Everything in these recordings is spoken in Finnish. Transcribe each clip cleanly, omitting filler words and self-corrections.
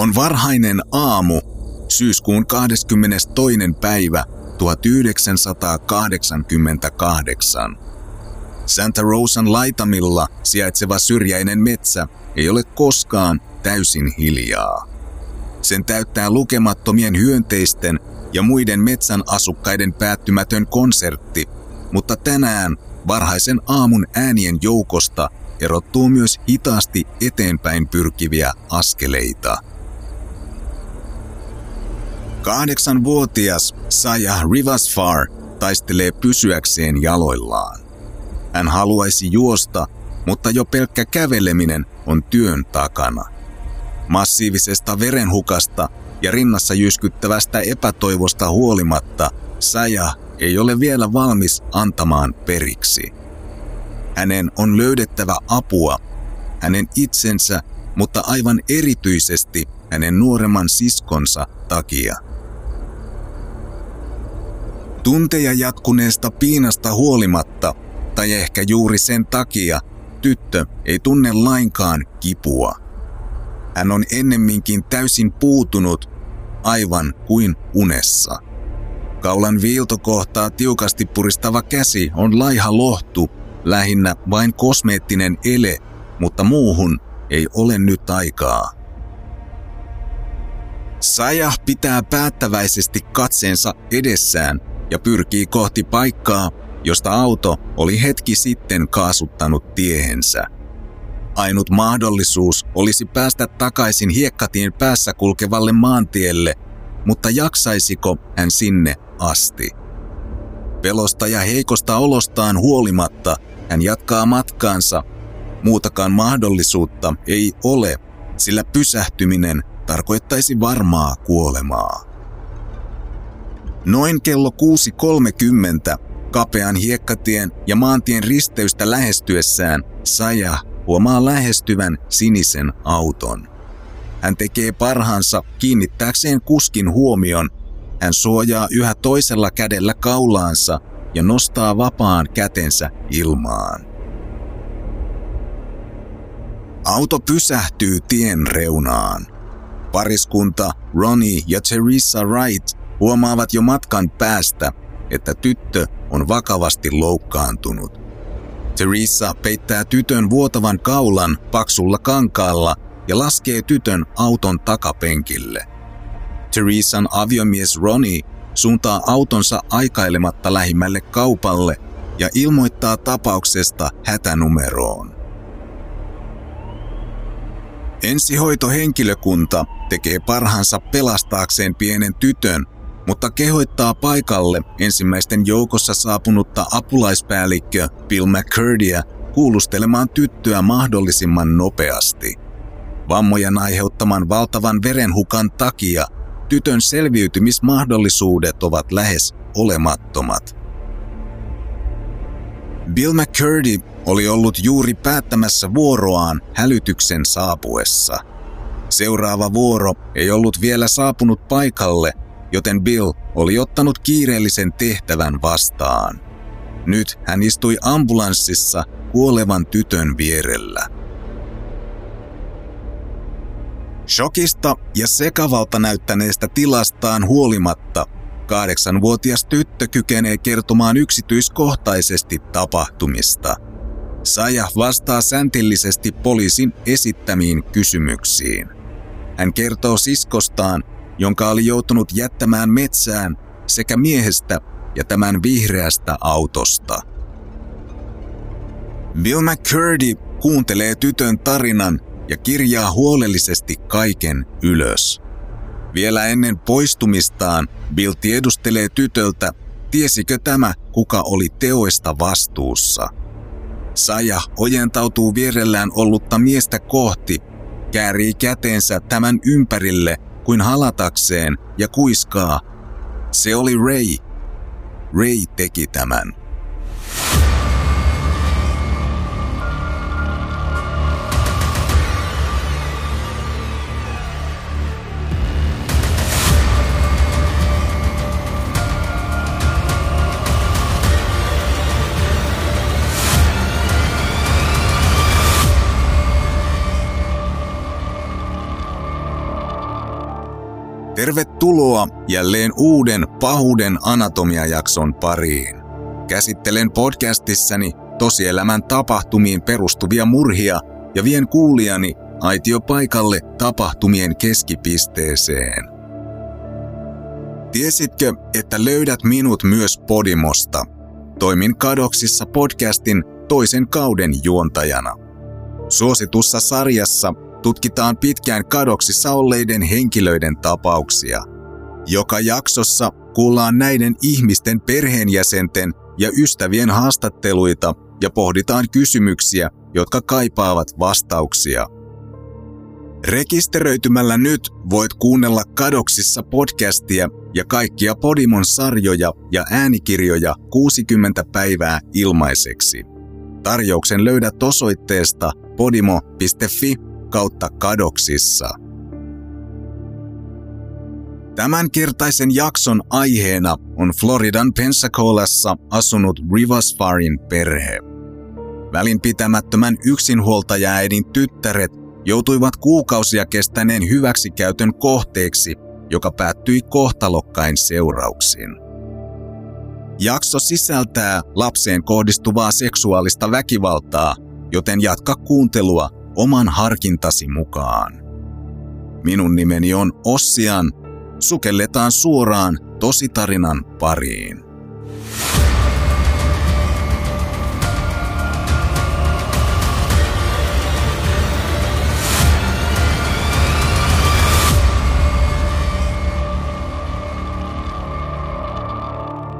On varhainen aamu, syyskuun 22. päivä 1988. Santa Rosan laitamilla sijaitseva syrjäinen metsä ei ole koskaan täysin hiljaa. Sen täyttää lukemattomien hyönteisten ja muiden metsän asukkaiden päättymätön konsertti, mutta tänään varhaisen aamun äänien joukosta erottuu myös hitaasti eteenpäin pyrkiviä askeleita. 8-vuotias Sayeh Rivazfar taistelee pysyäkseen jaloillaan. Hän haluaisi juosta, mutta jo pelkkä käveleminen on työn takana. Massiivisesta verenhukasta ja rinnassa jyskyttävästä epätoivosta huolimatta Sayeh ei ole vielä valmis antamaan periksi. Hänen on löydettävä apua, hänen itsensä, mutta aivan erityisesti hänen nuoremman siskonsa takia. Tunteja jatkuneesta piinasta huolimatta, tai ehkä juuri sen takia, tyttö ei tunne lainkaan kipua. Hän on ennemminkin täysin puutunut, aivan kuin unessa. Kaulan viiltokohtaa tiukasti puristava käsi on laiha lohtu, lähinnä vain kosmeettinen ele, mutta muuhun ei ole nyt aikaa. Sayeh pitää päättäväisesti katseensa edessään ja pyrkii kohti paikkaa, josta auto oli hetki sitten kaasuttanut tiehensä. Ainut mahdollisuus olisi päästä takaisin hiekkatien päässä kulkevalle maantielle, mutta jaksaisiko hän sinne asti? Pelosta ja heikosta olostaan huolimatta hän jatkaa matkaansa. Muutakaan mahdollisuutta ei ole, sillä pysähtyminen tarkoittaisi varmaa kuolemaa. Noin kello 6:30 kapean hiekkatien ja maantien risteystä lähestyessään Sayeh huomaa lähestyvän sinisen auton. Hän tekee parhaansa kiinnittääkseen kuskin huomion. Hän suojaa yhä toisella kädellä kaulaansa ja nostaa vapaan kätensä ilmaan. Auto pysähtyy tien reunaan. Pariskunta Ronnie ja Teresa Wright huomaavat jo matkan päästä, että tyttö on vakavasti loukkaantunut. Teresa peittää tytön vuotavan kaulan paksulla kankaalla ja laskee tytön auton takapenkille. Teresan aviomies Ronnie suuntaa autonsa aikailematta lähimmälle kaupalle ja ilmoittaa tapauksesta hätänumeroon. Ensihoitohenkilökunta tekee parhaansa pelastaakseen pienen tytön, mutta kehoittaa paikalle ensimmäisten joukossa saapunutta apulaispäällikkö Bill McCurdyä kuulustelemaan tyttöä mahdollisimman nopeasti. Vammojen aiheuttaman valtavan verenhukan takia tytön selviytymismahdollisuudet ovat lähes olemattomat. Bill McCurdy oli ollut juuri päättämässä vuoroaan hälytyksen saapuessa. Seuraava vuoro ei ollut vielä saapunut paikalle, joten Bill oli ottanut kiireellisen tehtävän vastaan. Nyt hän istui ambulanssissa kuolevan tytön vierellä. Shokista ja sekavalta näyttäneestä tilastaan huolimatta, 8-vuotias tyttö kykenee kertomaan yksityiskohtaisesti tapahtumista. Sayeh vastaa säntillisesti poliisin esittämiin kysymyksiin. Hän kertoo siskostaan, jonka oli joutunut jättämään metsään, sekä miehestä ja tämän vihreästä autosta. Bill McCurdy kuuntelee tytön tarinan ja kirjaa huolellisesti kaiken ylös. Vielä ennen poistumistaan Bill tiedustelee tytöltä, tiesikö tämä, kuka oli teoista vastuussa. Sayeh ojentautuu vierellään ollutta miestä kohti, käärii käteensä tämän ympärille kuin halatakseen ja kuiskaa: "Se oli Ray. Ray teki tämän." Tervetuloa jälleen uuden pahuuden anatomiajakson pariin. Käsittelen podcastissani tosielämän tapahtumiin perustuvia murhia ja vien kuulijani aitiopaikalle tapahtumien keskipisteeseen. Tiesitkö, että löydät minut myös Podimosta? Toimin Kadoksissa podcastin toisen kauden juontajana. Suositussa sarjassa tutkitaan pitkään kadoksissa olleiden henkilöiden tapauksia. Joka jaksossa kuullaan näiden ihmisten perheenjäsenten ja ystävien haastatteluita ja pohditaan kysymyksiä, jotka kaipaavat vastauksia. Rekisteröitymällä nyt voit kuunnella Kadoksissa podcastia ja kaikkia Podimon sarjoja ja äänikirjoja 60 päivää ilmaiseksi. Tarjouksen löydät osoitteesta podimo.fi/kadoksissa. Tämänkertaisen jakson aiheena on Floridan Pensacolassa asunut Rivazfarin perhe. Välinpitämättömän yksinhuoltajaäidin tyttäret joutuivat kuukausia kestäneen hyväksikäytön kohteeksi, joka päättyi kohtalokkain seurauksiin. Jakso sisältää lapseen kohdistuvaa seksuaalista väkivaltaa, joten jatka kuuntelua oman harkintasi mukaan. Minun nimeni on Ossian. Sukelletaan suoraan tositarinan pariin.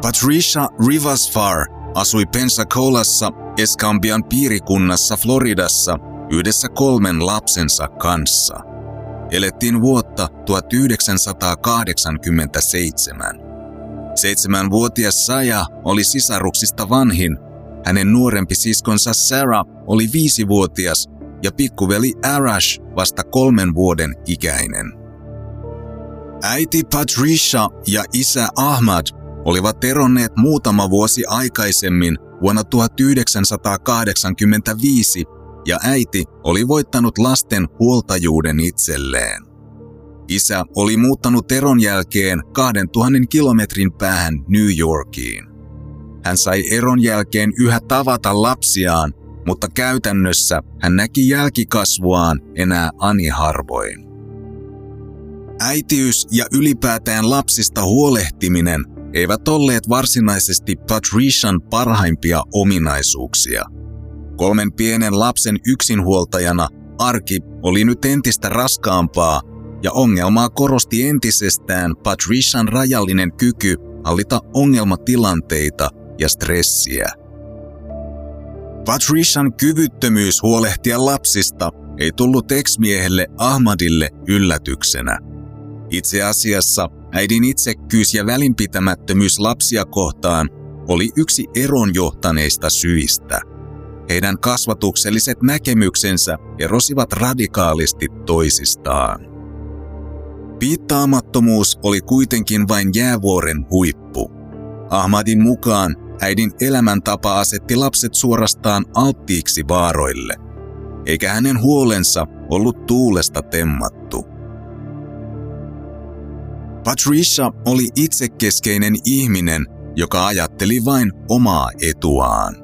Patricia Rivazfar asui Pensacolassa, Escambian piirikunnassa Floridassa yhdessä 3 lapsensa kanssa. Elettiin vuotta 1987. 7-vuotias Sayeh oli sisaruksista vanhin, hänen nuorempi siskonsa Sara oli 5-vuotias ja pikkuveli Arash vasta 3 vuoden ikäinen. Äiti Patricia ja isä Ahmad olivat eronneet muutama vuosi aikaisemmin vuonna 1985 ja äiti oli voittanut lasten huoltajuuden itselleen. Isä oli muuttanut eron jälkeen 2000 kilometrin päähän New Yorkiin. Hän sai eron jälkeen yhä tavata lapsiaan, mutta käytännössä hän näki jälkikasvuaan enää ani harvoin. Äitiys ja ylipäätään lapsista huolehtiminen eivät olleet varsinaisesti Patrician parhaimpia ominaisuuksia. 3 pienen lapsen yksinhuoltajana arki oli nyt entistä raskaampaa ja ongelmaa korosti entisestään Patrician rajallinen kyky hallita ongelmatilanteita ja stressiä. Patrician kyvyttömyys huolehtia lapsista ei tullut ex-miehelle Ahmadille yllätyksenä. Itse asiassa äidin itsekkyys ja välinpitämättömyys lapsia kohtaan oli yksi eron johtaneista syistä. Heidän kasvatukselliset näkemyksensä erosivat radikaalisti toisistaan. Piittaamattomuus oli kuitenkin vain jäävuoren huippu. Ahmadin mukaan äidin elämäntapa asetti lapset suorastaan alttiiksi vaaroille, eikä hänen huolensa ollut tuulesta temmattu. Patricia oli itsekeskeinen ihminen, joka ajatteli vain omaa etuaan.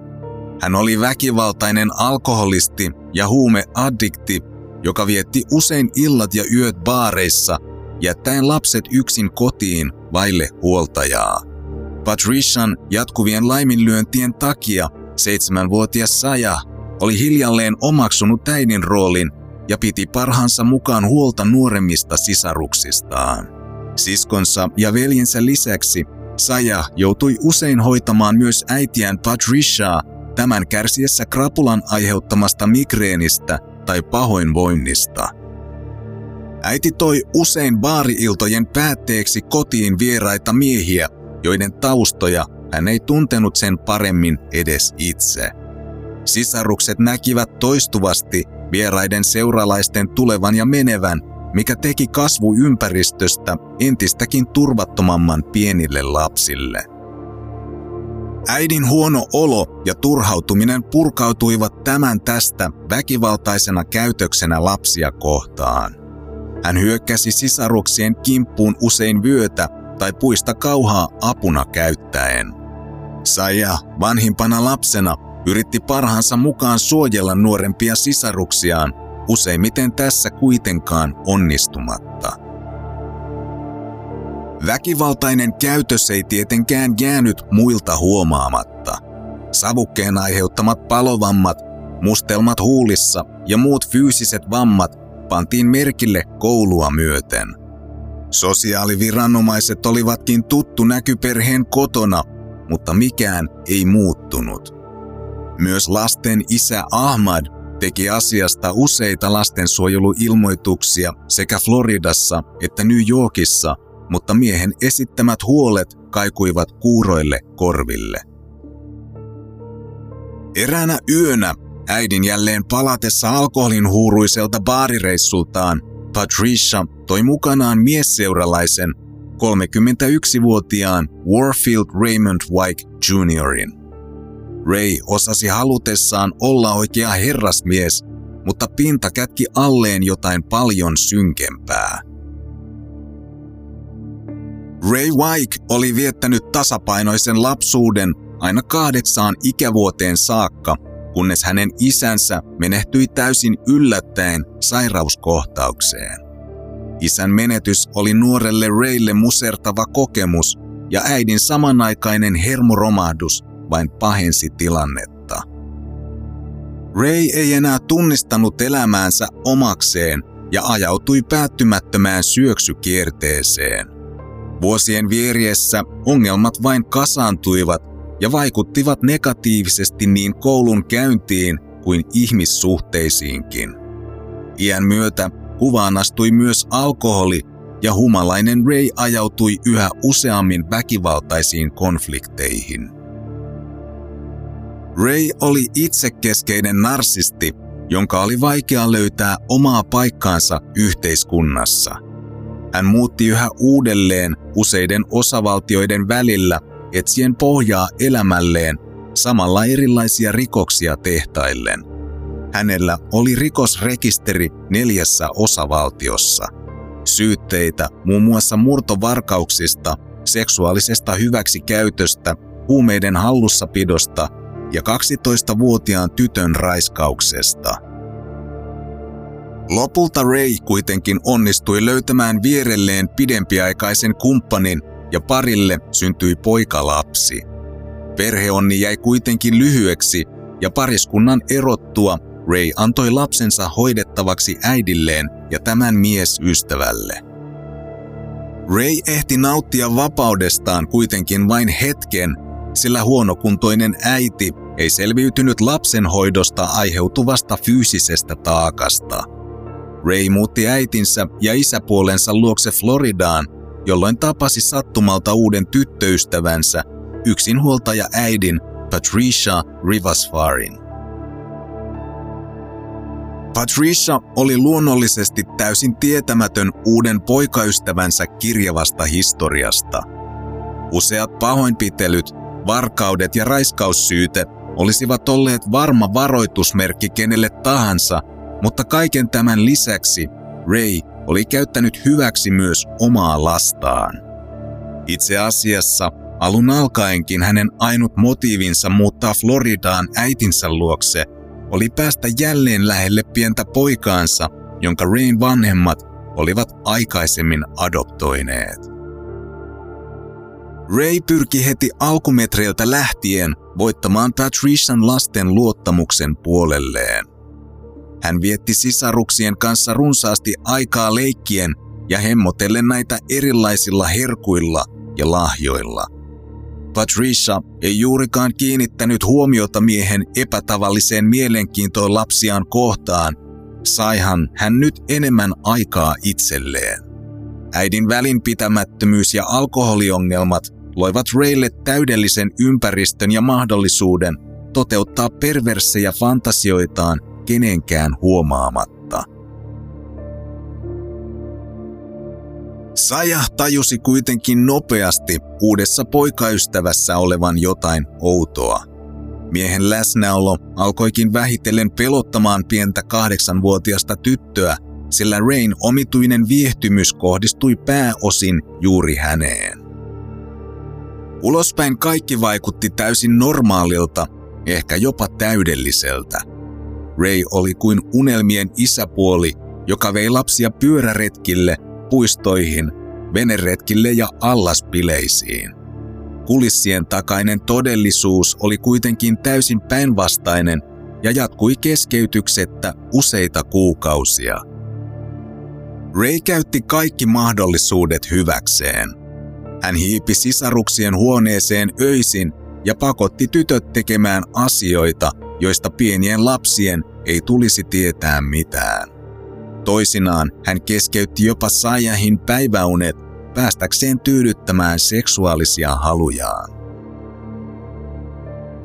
Hän oli väkivaltainen alkoholisti ja huumeaddikti, joka vietti usein illat ja yöt baareissa, jättäen lapset yksin kotiin vaille huoltajaa. Patrician jatkuvien laiminlyöntien takia 7-vuotias Sayeh oli hiljalleen omaksunut äidin roolin ja piti parhaansa mukaan huolta nuoremmista sisaruksistaan. Siskonsa ja veljensä lisäksi Sayeh joutui usein hoitamaan myös äitiään Patriciaa tämän kärsiessä krapulan aiheuttamasta migreenistä tai pahoinvoinnista. Äiti toi usein baari-iltojen päätteeksi kotiin vieraita miehiä, joiden taustoja hän ei tuntenut sen paremmin edes itse. Sisarukset näkivät toistuvasti vieraiden seuralaisten tulevan ja menevän, mikä teki kasvuympäristöstä entistäkin turvattomamman pienille lapsille. Äidin huono olo ja turhautuminen purkautuivat tämän tästä väkivaltaisena käytöksenä lapsia kohtaan. Hän hyökkäsi sisaruksien kimppuun usein vyötä tai puista kauhaa apuna käyttäen. Sayeh vanhimpana lapsena yritti parhaansa mukaan suojella nuorempia sisaruksiaan, useimmiten tässä kuitenkaan onnistumatta. Väkivaltainen käytös ei tietenkään jäänyt muilta huomaamatta. Savukkeen aiheuttamat palovammat, mustelmat huulissa ja muut fyysiset vammat pantiin merkille koulua myöten. Sosiaaliviranomaiset olivatkin tuttu näkyperheen kotona, mutta mikään ei muuttunut. Myös lasten isä Ahmad teki asiasta useita lastensuojeluilmoituksia sekä Floridassa että New Yorkissa, mutta miehen esittämät huolet kaikuivat kuuroille korville. Eräänä yönä äidin jälleen palatessa alkoholin huuruiselta baarireissultaan Patricia toi mukanaan miesseuralaisen 31-vuotiaan Warfield Raymond Wyke Juniorin. Ray osasi halutessaan olla oikea herrasmies, mutta pinta kätki alleen jotain paljon synkempää. Ray Wyke oli viettänyt tasapainoisen lapsuuden aina 8 ikävuoteen saakka, kunnes hänen isänsä menehtyi täysin yllättäen sairauskohtaukseen. Isän menetys oli nuorelle Raylle musertava kokemus, ja äidin samanaikainen hermoromahdus vain pahensi tilannetta. Ray ei enää tunnistanut elämäänsä omakseen ja ajautui päättymättömään syöksykierteeseen. Vuosien vieriessä ongelmat vain kasaantuivat ja vaikuttivat negatiivisesti niin koulun käyntiin kuin ihmissuhteisiinkin. Iän myötä kuvaan astui myös alkoholi ja humalainen Ray ajautui yhä useammin väkivaltaisiin konflikteihin. Ray oli itsekeskeinen narsisti, jonka oli vaikea löytää omaa paikkaansa yhteiskunnassa. Hän muutti yhä uudelleen useiden osavaltioiden välillä etsien pohjaa elämälleen, samalla erilaisia rikoksia tehtaillen. Hänellä oli rikosrekisteri 4 osavaltiossa. Syytteitä muun muassa murtovarkauksista, seksuaalisesta hyväksikäytöstä, huumeiden hallussapidosta ja 12-vuotiaan tytön raiskauksesta. Lopulta Ray kuitenkin onnistui löytämään vierelleen pidempiaikaisen kumppanin ja parille syntyi poikalapsi. Perheonni jäi kuitenkin lyhyeksi ja pariskunnan erottua Ray antoi lapsensa hoidettavaksi äidilleen ja tämän miesystävälle. Ray ehti nauttia vapaudestaan kuitenkin vain hetken, sillä huonokuntoinen äiti ei selviytynyt lapsenhoidosta aiheutuvasta fyysisestä taakasta. Ray muutti äitinsä ja isäpuolensa luokse Floridaan, jolloin tapasi sattumalta uuden tyttöystävänsä, yksinhuoltaja äidin Patricia Rivazfarin. Patricia oli luonnollisesti täysin tietämätön uuden poikaystävänsä kirjavasta historiasta. Useat pahoinpitelyt, varkaudet ja raiskaussyyte olisivat olleet varma varoitusmerkki kenelle tahansa, mutta kaiken tämän lisäksi Ray oli käyttänyt hyväksi myös omaa lastaan. Itse asiassa alun alkaenkin hänen ainut motiivinsa muuttaa Floridaan äitinsä luokse oli päästä jälleen lähelle pientä poikaansa, jonka Rayn vanhemmat olivat aikaisemmin adoptoineet. Ray pyrki heti alkumetreiltä lähtien voittamaan Patrician lasten luottamuksen puolelleen. Hän vietti sisaruksien kanssa runsaasti aikaa leikkien ja hemmotellen näitä erilaisilla herkuilla ja lahjoilla. Patricia ei juurikaan kiinnittänyt huomiota miehen epätavalliseen mielenkiintoon lapsiaan kohtaan, saihan hän nyt enemmän aikaa itselleen. Äidin välinpitämättömyys ja alkoholiongelmat loivat Raylle täydellisen ympäristön ja mahdollisuuden toteuttaa perversejä fantasioitaan kenenkään huomaamatta. Sayeh tajusi kuitenkin nopeasti uudessa poikaystävässä olevan jotain outoa. Miehen läsnäolo alkoikin vähitellen pelottamaan pientä 8-vuotiasta tyttöä, sillä Rayn omituinen viehtymys kohdistui pääosin juuri häneen. Ulospäin kaikki vaikutti täysin normaalilta, ehkä jopa täydelliseltä. Ray oli kuin unelmien isäpuoli, joka vei lapsia pyöräretkille, puistoihin, veneretkille ja allaspileisiin. Kulissien takainen todellisuus oli kuitenkin täysin päinvastainen ja jatkui keskeytyksettä useita kuukausia. Ray käytti kaikki mahdollisuudet hyväkseen. Hän hiipi sisaruksien huoneeseen öisin ja pakotti tytöt tekemään asioita, joista pienien lapsien ei tulisi tietää mitään. Toisinaan hän keskeytti jopa Sayehin päiväunet päästäkseen tyydyttämään seksuaalisia halujaan.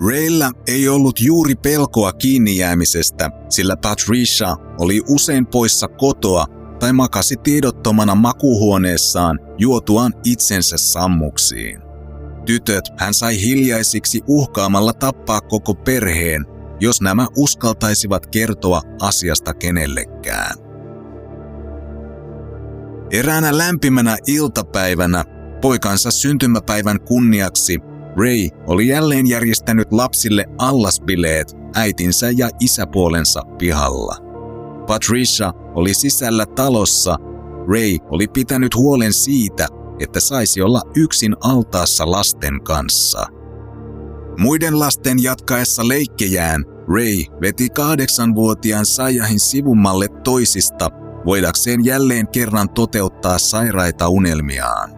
Raylla ei ollut juuri pelkoa kiinni jäämisestä, sillä Patricia oli usein poissa kotoa tai makasi tiedottomana makuuhuoneessaan juotuaan itsensä sammuksiin. Tytöt hän sai hiljaisiksi uhkaamalla tappaa koko perheen, jos nämä uskaltaisivat kertoa asiasta kenellekään. Eräänä lämpimänä iltapäivänä poikansa syntymäpäivän kunniaksi Ray oli jälleen järjestänyt lapsille allaspileet äitinsä ja isäpuolensa pihalla. Patricia oli sisällä talossa, Ray oli pitänyt huolen siitä, että saisi olla yksin altaassa lasten kanssa. Muiden lasten jatkaessa leikkejään Ray veti 8-vuotiaan Sayehin sivummalle toisista, voidakseen jälleen kerran toteuttaa sairaita unelmiaan.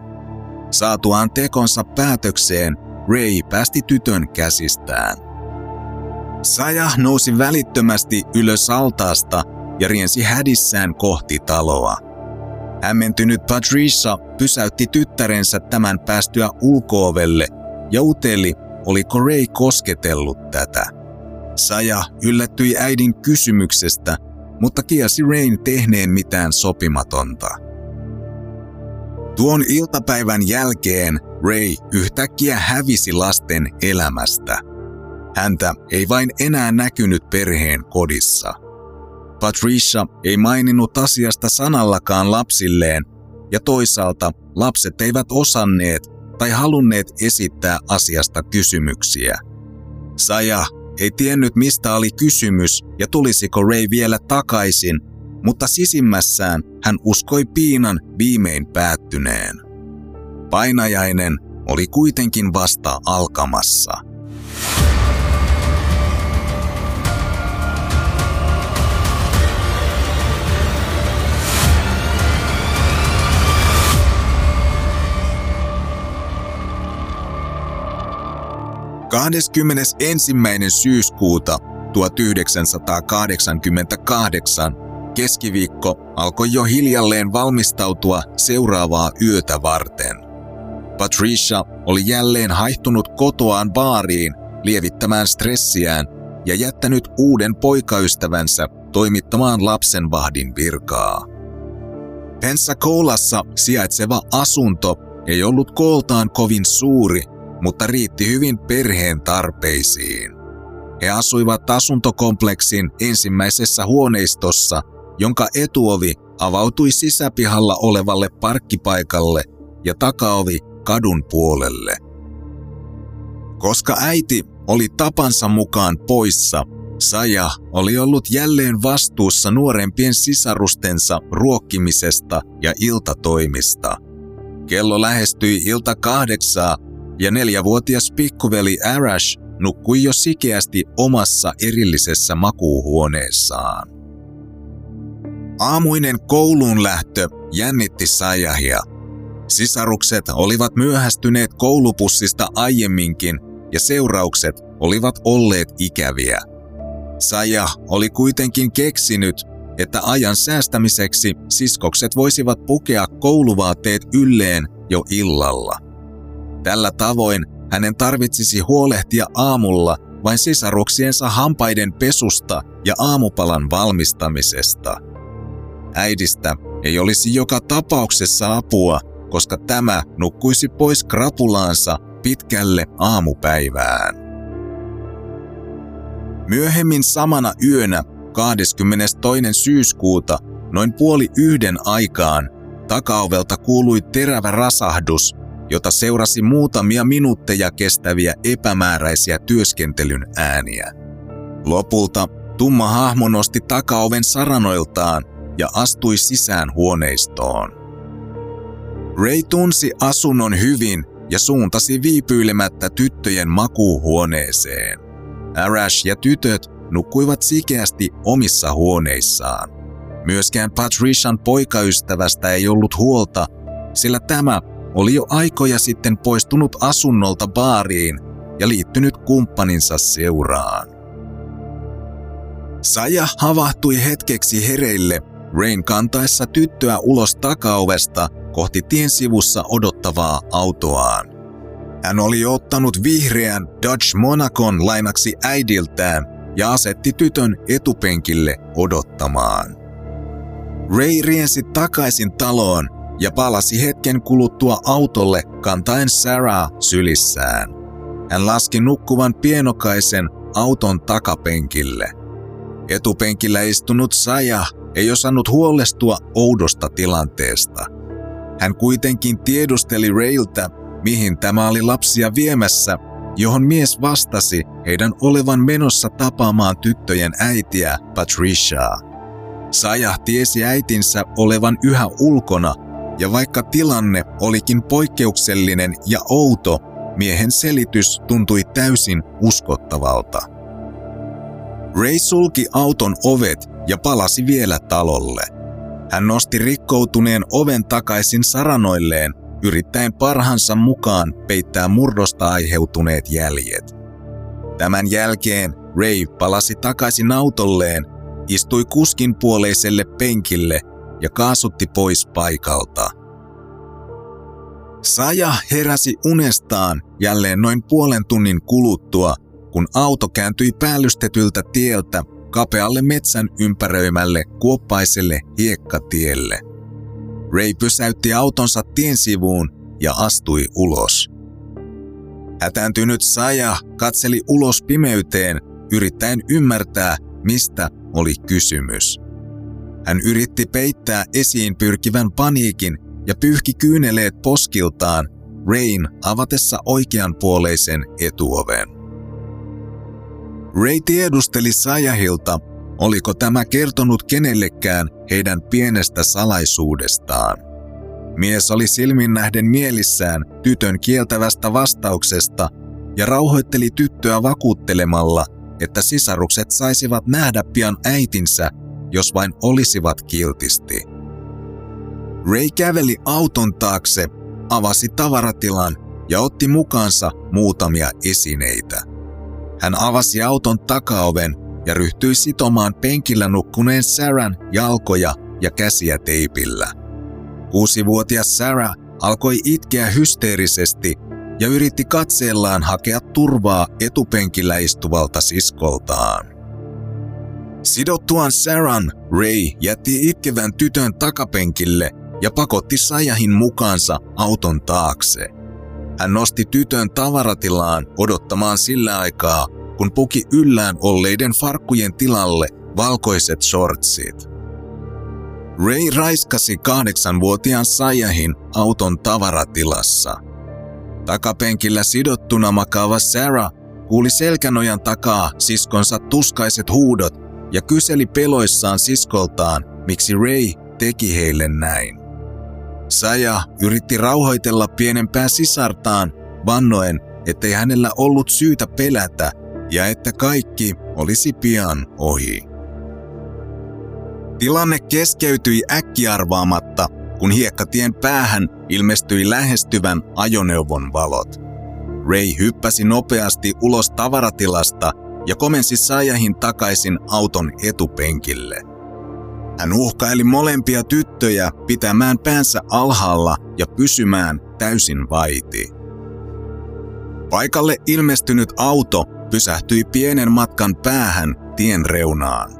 Saatuaan tekonsa päätökseen, Ray päästi tytön käsistään. Sayeh nousi välittömästi ylös altaasta ja riensi hädissään kohti taloa. Hämmentynyt Patricia pysäytti tyttärensä tämän päästyä ulko-ovelle ja uteli, oliko Ray kosketellut tätä. Sayeh yllättyi äidin kysymyksestä, mutta kielsi Rayn tehneen mitään sopimatonta. Tuon iltapäivän jälkeen Ray yhtäkkiä hävisi lasten elämästä. Häntä ei vain enää näkynyt perheen kodissa. Patricia ei maininnut asiasta sanallakaan lapsilleen, ja toisaalta lapset eivät osanneet tai halunneet esittää asiasta kysymyksiä. Sayeh ei tiennyt, mistä oli kysymys ja tulisiko Ray vielä takaisin, mutta sisimmässään hän uskoi piinan viimein päättyneen. Painajainen oli kuitenkin vasta alkamassa. $21. syyskuuta 1988 keskiviikko alkoi jo hiljalleen valmistautua seuraavaa yötä varten. Patricia oli jälleen haihtunut kotoaan baariin lievittämään stressiään ja jättänyt uuden poikaystävänsä toimittamaan lapsenvahdin virkaa. Pensacolassa sijaitseva asunto ei ollut kooltaan kovin suuri, mutta riitti hyvin perheen tarpeisiin. He asuivat asuntokompleksin ensimmäisessä huoneistossa, jonka etuovi avautui sisäpihalla olevalle parkkipaikalle ja takaovi kadun puolelle. Koska äiti oli tapansa mukaan poissa, Sayeh oli ollut jälleen vastuussa nuorempien sisarustensa ruokkimisesta ja iltatoimista. Kello lähestyi 7:00 ja 4-vuotias pikkuveli Arash nukkui jo sikeästi omassa erillisessä makuuhuoneessaan. Aamuinen kouluun lähtö jännitti Sayehia. Sisarukset olivat myöhästyneet koulupussista aiemminkin ja seuraukset olivat olleet ikäviä. Sayeh oli kuitenkin keksinyt, että ajan säästämiseksi siskokset voisivat pukea kouluvaatteet ylleen jo illalla. Tällä tavoin hänen tarvitsisi huolehtia aamulla vain sisaruksiensa hampaiden pesusta ja aamupalan valmistamisesta. Äidistä ei olisi joka tapauksessa apua, koska tämä nukkuisi pois krapulaansa pitkälle aamupäivään. Myöhemmin samana yönä 22. syyskuuta Noin 20:30 aikaan takaovelta kuului terävä rasahdus, jota seurasi muutamia minuutteja kestäviä epämääräisiä työskentelyn ääniä. Lopulta tumma hahmo nosti takaoven saranoiltaan ja astui sisään huoneistoon. Ray tunsi asunnon hyvin ja suuntasi viipyilemättä tyttöjen makuuhuoneeseen. Arash ja tytöt nukkuivat sikeästi omissa huoneissaan. Myöskään Patrician poikaystävästä ei ollut huolta, sillä tämä oli jo aikoja sitten poistunut asunnolta baariin ja liittynyt kumppaninsa seuraan. Sayeh havahtui hetkeksi hereille Rayn kantaessa tyttöä ulos takaovesta kohti tien sivussa odottavaa autoaan. Hän oli ottanut vihreän Dodge Monacon lainaksi äidiltään ja asetti tytön etupenkille odottamaan. Ray riensi takaisin taloon ja palasi hetken kuluttua autolle kantaen Saraa sylissään. Hän laski nukkuvan pienokaisen auton takapenkille. Etupenkillä istunut Sayeh ei osannut huolestua oudosta tilanteesta. Hän kuitenkin tiedusteli Rayltä, mihin tämä oli lapsia viemässä, johon mies vastasi heidän olevan menossa tapaamaan tyttöjen äitiä Patriciaa. Sayeh tiesi äitinsä olevan yhä ulkona, ja vaikka tilanne olikin poikkeuksellinen ja outo, miehen selitys tuntui täysin uskottavalta. Ray sulki auton ovet ja palasi vielä talolle. Hän nosti rikkoutuneen oven takaisin saranoilleen, yrittäen parhaansa mukaan peittää murrosta aiheutuneet jäljet. Tämän jälkeen Ray palasi takaisin autolleen, istui kuskin puoleiselle penkille ja kaasutti pois paikalta. Sayeh heräsi unestaan jälleen noin puolen tunnin kuluttua, kun auto kääntyi päällystetyltä tieltä kapealle metsän ympäröimälle kuoppaiselle hiekkatielle. Ray pysäytti autonsa tien sivuun ja astui ulos. Hätääntynyt Sayeh katseli ulos pimeyteen, yrittäen ymmärtää, mistä oli kysymys. Hän yritti peittää esiin pyrkivän paniikin ja pyyhki kyyneleet poskiltaan Rayn avatessa oikeanpuoleisen etuoven. Ray tiedusteli Sayehilta, oliko tämä kertonut kenellekään heidän pienestä salaisuudestaan. Mies oli silminnähden mielissään tytön kieltävästä vastauksesta ja rauhoitteli tyttöä vakuuttelemalla, että sisarukset saisivat nähdä pian äitinsä, jos vain olisivat kiltisti. Ray käveli auton taakse, avasi tavaratilan ja otti mukaansa muutamia esineitä. Hän avasi auton takaoven ja ryhtyi sitomaan penkillä nukkuneen Saran jalkoja ja käsiä teipillä. 6-vuotias Sara alkoi itkeä hysteerisesti ja yritti katseellaan hakea turvaa etupenkillä istuvalta siskoltaan. Sidottuaan Saran, Ray jätti itkevän tytön takapenkille ja pakotti Sayahin mukaansa auton taakse. Hän nosti tytön tavaratilaan odottamaan sillä aikaa, kun puki yllään olleiden farkkujen tilalle valkoiset shortsit. Ray raiskasi 8-vuotiaan Sayahin auton tavaratilassa. Takapenkillä sidottuna makaava Sara kuuli selkänojan takaa siskonsa tuskaiset huudot ja kyseli peloissaan siskoltaan, miksi Ray teki heille näin. Sayeh yritti rauhoitella pienempää sisartaan, vannoen, ettei hänellä ollut syytä pelätä ja että kaikki olisi pian ohi. Tilanne keskeytyi äkkiarvaamatta, kun hiekkatien päähän ilmestyi lähestyvän ajoneuvon valot. Ray hyppäsi nopeasti ulos tavaratilasta ja komensi Sayehin takaisin auton etupenkille. Hän uhkaili molempia tyttöjä pitämään päänsä alhaalla ja pysymään täysin vaiti. Paikalle ilmestynyt auto pysähtyi pienen matkan päähän tien reunaan.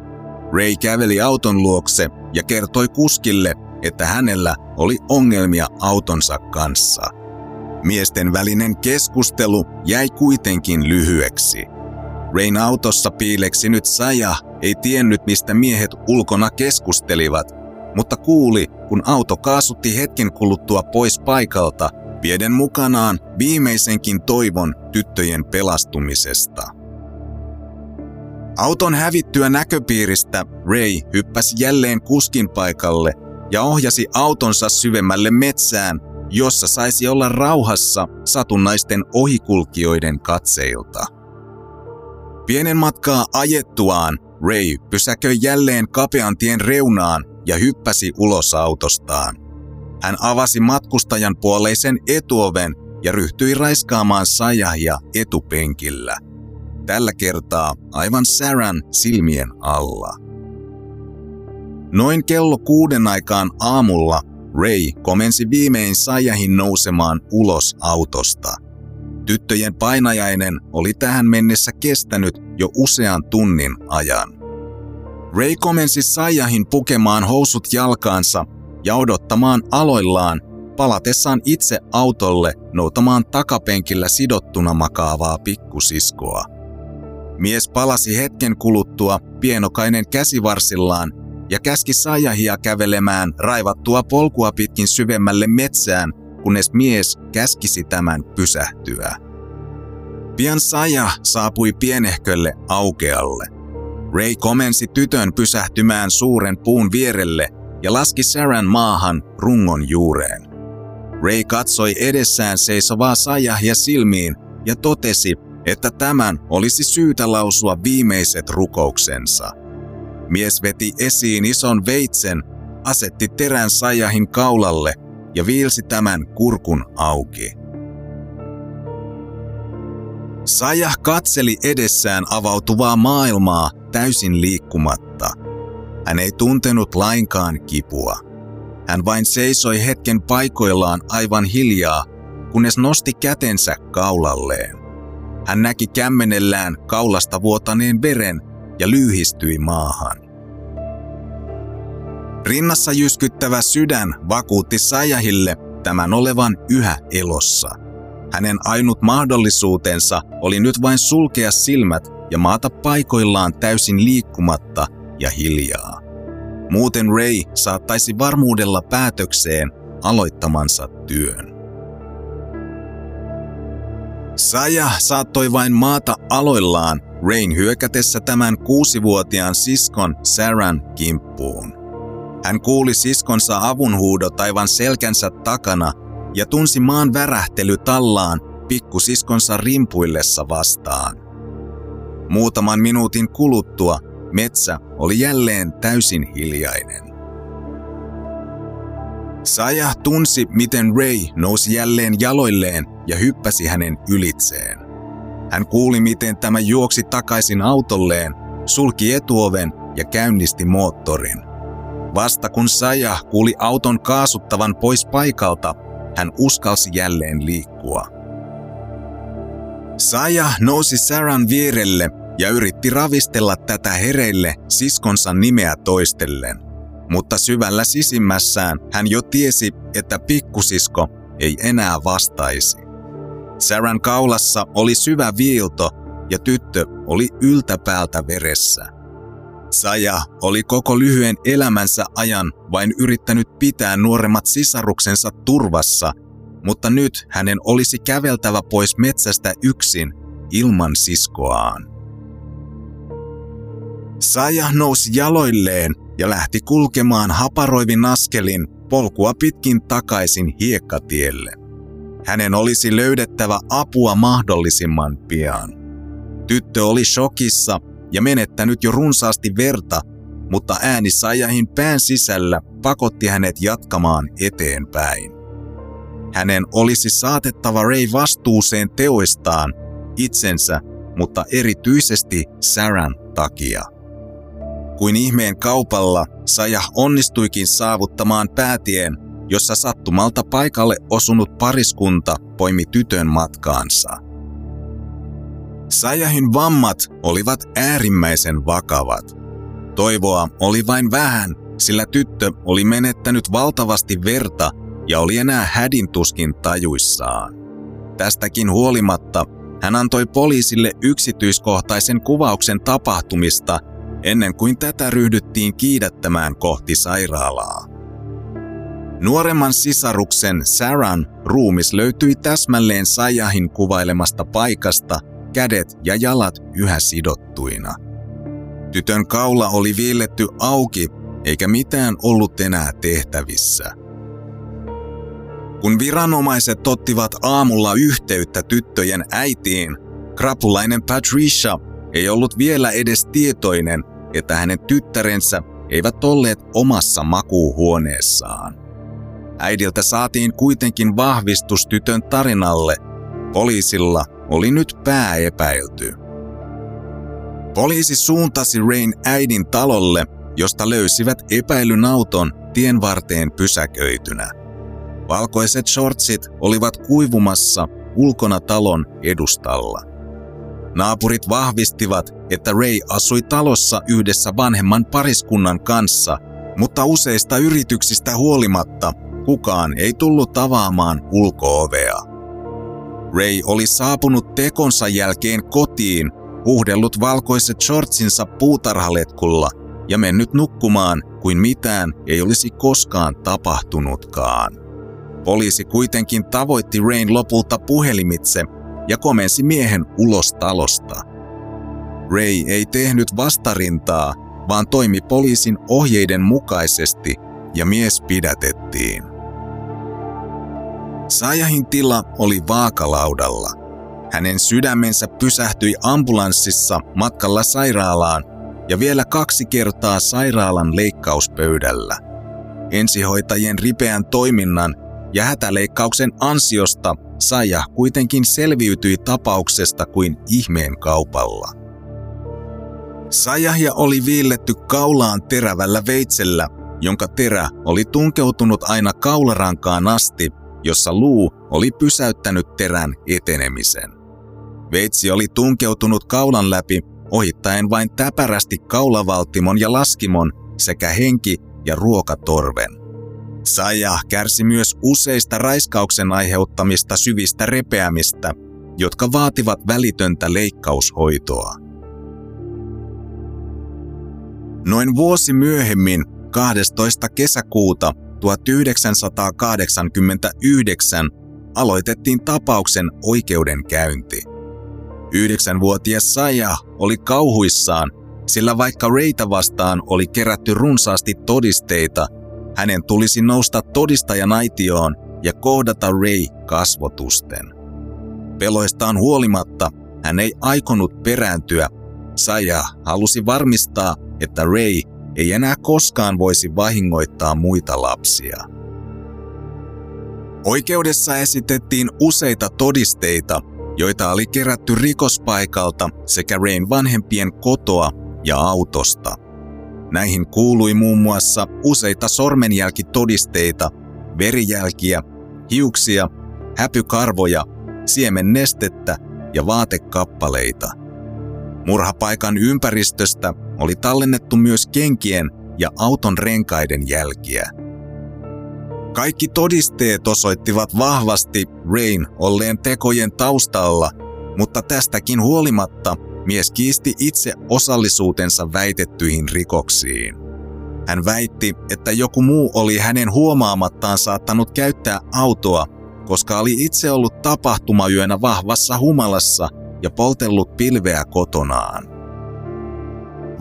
Ray käveli auton luokse ja kertoi kuskille, että hänellä oli ongelmia autonsa kanssa. Miesten välinen keskustelu jäi kuitenkin lyhyeksi. Rayn autossa piileksinyt Sayeh ei tiennyt, mistä miehet ulkona keskustelivat, mutta kuuli, kun auto kaasutti hetken kuluttua pois paikalta, vieden mukanaan viimeisenkin toivon tyttöjen pelastumisesta. Auton hävittyä näköpiiristä Ray hyppäsi jälleen kuskin paikalle ja ohjasi autonsa syvemmälle metsään, jossa saisi olla rauhassa satunnaisten ohikulkijoiden katseilta. Pienen matkaa ajettuaan Ray pysäköi jälleen kapean tien reunaan ja hyppäsi ulos autostaan. Hän avasi matkustajan puoleisen etuoven ja ryhtyi raiskaamaan Sayehia etupenkillä. Tällä kertaa aivan Saran silmien alla. Noin kello 6 aikaan aamulla Ray komensi viimein Sayehin nousemaan ulos autosta. Tyttöjen painajainen oli tähän mennessä kestänyt jo usean tunnin ajan. Ray komensi Sayehin pukemaan housut jalkaansa ja odottamaan aloillaan, palatessaan itse autolle noutamaan takapenkillä sidottuna makaavaa pikkusiskoa. Mies palasi hetken kuluttua pienokainen käsivarsillaan ja käski Sayehia kävelemään raivattua polkua pitkin syvemmälle metsään, kunnes mies käskisi tämän pysähtyä. Pian Sayeh saapui pienehkölle aukealle. Ray komensi tytön pysähtymään suuren puun vierelle ja laski Saran maahan rungon juureen. Ray katsoi edessään seisovaa Sayehia silmiin ja totesi, että tämän olisi syytä lausua viimeiset rukouksensa. Mies veti esiin ison veitsen, asetti terän Sayehin kaulalle ja viilsi tämän kurkun auki. Sayeh katseli edessään avautuvaa maailmaa täysin liikkumatta. Hän ei tuntenut lainkaan kipua. Hän vain seisoi hetken paikoillaan aivan hiljaa, kunnes nosti kätensä kaulalleen. Hän näki kämmenellään kaulasta vuotaneen veren ja lyyhistyi maahan. Rinnassa jyskyttävä sydän vakuutti Sayehille tämän olevan yhä elossa. Hänen ainut mahdollisuutensa oli nyt vain sulkea silmät ja maata paikoillaan täysin liikkumatta ja hiljaa. Muuten Ray saattaisi varmuudella päätökseen aloittamansa työn. Sayeh saattoi vain maata aloillaan Rayn hyökätessä tämän 6-vuotiaan siskon Saran kimppuun. Hän kuuli siskonsa avunhuudot aivan selkänsä takana ja tunsi maan värähtely tallaan pikkusiskonsa rimpuillessa vastaan. Muutaman minuutin kuluttua metsä oli jälleen täysin hiljainen. Sayeh tunsi, miten Ray nousi jälleen jaloilleen ja hyppäsi hänen ylitseen. Hän kuuli, miten tämä juoksi takaisin autolleen, sulki etuoven ja käynnisti moottorin. Vasta kun Sayeh kuuli auton kaasuttavan pois paikalta, hän uskalsi jälleen liikkua. Sayeh nousi Saran vierelle ja yritti ravistella tätä hereille siskonsa nimeä toistellen. Mutta syvällä sisimmässään hän jo tiesi, että pikkusisko ei enää vastaisi. Saran kaulassa oli syvä viilto ja tyttö oli yltäpäältä veressä. Sayeh oli koko lyhyen elämänsä ajan vain yrittänyt pitää nuoremmat sisaruksensa turvassa, mutta nyt hänen olisi käveltävä pois metsästä yksin ilman siskoaan. Sayeh nousi jaloilleen ja lähti kulkemaan haparoivin askelin polkua pitkin takaisin hiekkatielle. Hänen olisi löydettävä apua mahdollisimman pian. Tyttö oli shokissa ja menettänyt jo runsaasti verta, mutta ääni Sayehin pään sisällä pakotti hänet jatkamaan eteenpäin. Hänen olisi saatettava Ray vastuuseen teoistaan itsensä, mutta erityisesti Saran takia. Kuin ihmeen kaupalla Sayeh onnistuikin saavuttamaan päätien, jossa sattumalta paikalle osunut pariskunta poimi tytön matkaansa. Sayehin vammat olivat äärimmäisen vakavat. Toivoa oli vain vähän, sillä tyttö oli menettänyt valtavasti verta ja oli enää hädintuskin tajuissaan. Tästäkin huolimatta hän antoi poliisille yksityiskohtaisen kuvauksen tapahtumista ennen kuin tätä ryhdyttiin kiidättämään kohti sairaalaa. Nuoremman sisaruksen Saran ruumis löytyi täsmälleen Sayehin kuvailemasta paikasta, kädet ja jalat yhä sidottuina. Tytön kaula oli viilletty auki, eikä mitään ollut enää tehtävissä. Kun viranomaiset ottivat aamulla yhteyttä tyttöjen äitiin, krapulainen Patricia ei ollut vielä edes tietoinen, että hänen tyttärensä eivät olleet omassa makuuhuoneessaan. Äidiltä saatiin kuitenkin vahvistus tytön tarinalle. Poliisilla oli nyt pää epäilty. Poliisi suuntasi Rayn äidin talolle, josta löysivät epäilyn auton tien varteen pysäköitynä. Valkoiset shortsit olivat kuivumassa ulkona talon edustalla. Naapurit vahvistivat, että Ray asui talossa yhdessä vanhemman pariskunnan kanssa, mutta useista yrityksistä huolimatta kukaan ei tullut tavaamaan ulko-ovea. Ray oli saapunut tekonsa jälkeen kotiin, huuhdellut valkoiset shortsinsa puutarhaletkulla ja mennyt nukkumaan kuin mitään ei olisi koskaan tapahtunutkaan. Poliisi kuitenkin tavoitti Rayn lopulta puhelimitse ja komensi miehen ulos talosta. Ray ei tehnyt vastarintaa, vaan toimi poliisin ohjeiden mukaisesti ja mies pidätettiin. Sayehin tila oli vaakalaudalla. Hänen sydämensä pysähtyi ambulanssissa matkalla sairaalaan ja vielä 2 kertaa sairaalan leikkauspöydällä. Ensihoitajien ripeän toiminnan ja hätäleikkauksen ansiosta Sayeh kuitenkin selviytyi tapauksesta kuin ihmeen kaupalla. Sayehia oli viilletty kaulaan terävällä veitsellä, jonka terä oli tunkeutunut aina kaularankaan asti, jossa luu oli pysäyttänyt terän etenemisen. Veitsi oli tunkeutunut kaulan läpi, ohittaen vain täpärästi kaulavaltimon ja laskimon sekä henki- ja ruokatorven. Sayeh kärsi myös useista raiskauksen aiheuttamista syvistä repeämistä, jotka vaativat välitöntä leikkaushoitoa. Noin vuosi myöhemmin, 12. kesäkuuta 1989, aloitettiin tapauksen oikeudenkäynti. 9-vuotias Sayeh oli kauhuissaan, sillä vaikka Rayta vastaan oli kerätty runsaasti todisteita, hänen tulisi nousta todistajan aitioon ja kohdata Ray kasvotusten. Peloistaan huolimatta hän ei aikonut perääntyä. Sayeh halusi varmistaa, että Ray ei enää koskaan voisi vahingoittaa muita lapsia. Oikeudessa esitettiin useita todisteita, joita oli kerätty rikospaikalta sekä Rayn vanhempien kotoa ja autosta. Näihin kuului muun muassa useita sormenjälkitodisteita, verijälkiä, hiuksia, häpykarvoja, siemennestettä ja vaatekappaleita. Murhapaikan ympäristöstä oli tallennettu myös kenkien ja auton renkaiden jälkiä. Kaikki todisteet osoittivat vahvasti Rayn olleen tekojen taustalla, mutta tästäkin huolimatta mies kiisti itse osallisuutensa väitettyihin rikoksiin. Hän väitti, että joku muu oli hänen huomaamattaan saattanut käyttää autoa, koska oli itse ollut tapahtumayönä vahvassa humalassa ja poltellut pilveä kotonaan.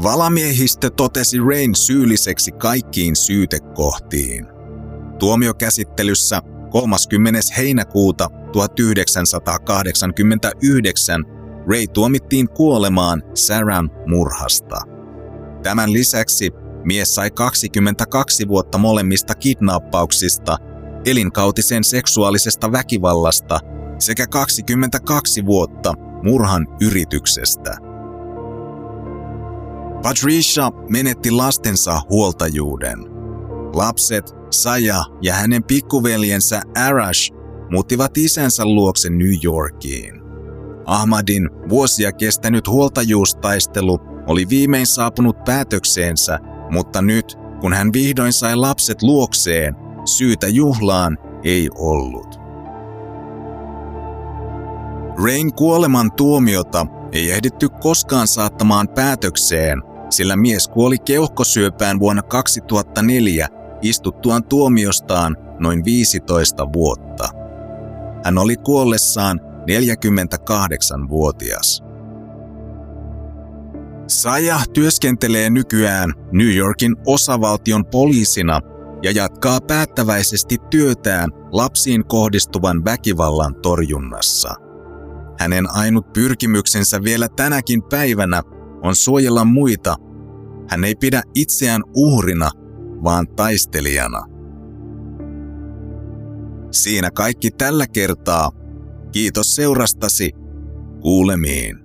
Valamiehistö totesi Rayn syylliseksi kaikkiin syytekohtiin. Tuomiokäsittelyssä 30. heinäkuuta 1989 Ray tuomittiin kuolemaan Saran murhasta. Tämän lisäksi mies sai 22 vuotta molemmista kidnappauksista, elinkautisen seksuaalisesta väkivallasta sekä 22 vuotta murhan yrityksestä. Patricia menetti lastensa huoltajuuden. Lapset, Sayeh ja hänen pikkuveljensä Arash muuttivat isänsä luokse New Yorkiin. Ahmadin vuosia kestänyt huoltajuustaistelu oli viimein saapunut päätökseensä, mutta nyt, kun hän vihdoin sai lapset luokseen, syytä juhlaan ei ollut. Rayn kuoleman tuomiota ei ehditty koskaan saattamaan päätökseen, sillä mies kuoli keuhkosyöpään vuonna 2004 istuttuaan tuomiostaan noin 15 vuotta. Hän oli kuollessaan 48-vuotias. Sayeh työskentelee nykyään New Yorkin osavaltion poliisina ja jatkaa päättäväisesti työtään lapsiin kohdistuvan väkivallan torjunnassa. Hänen ainut pyrkimyksensä vielä tänäkin päivänä on suojella muita. Hän ei pidä itseään uhrina, vaan taistelijana. Siinä kaikki tällä kertaa. Kiitos seurastasi. Kuulemiin.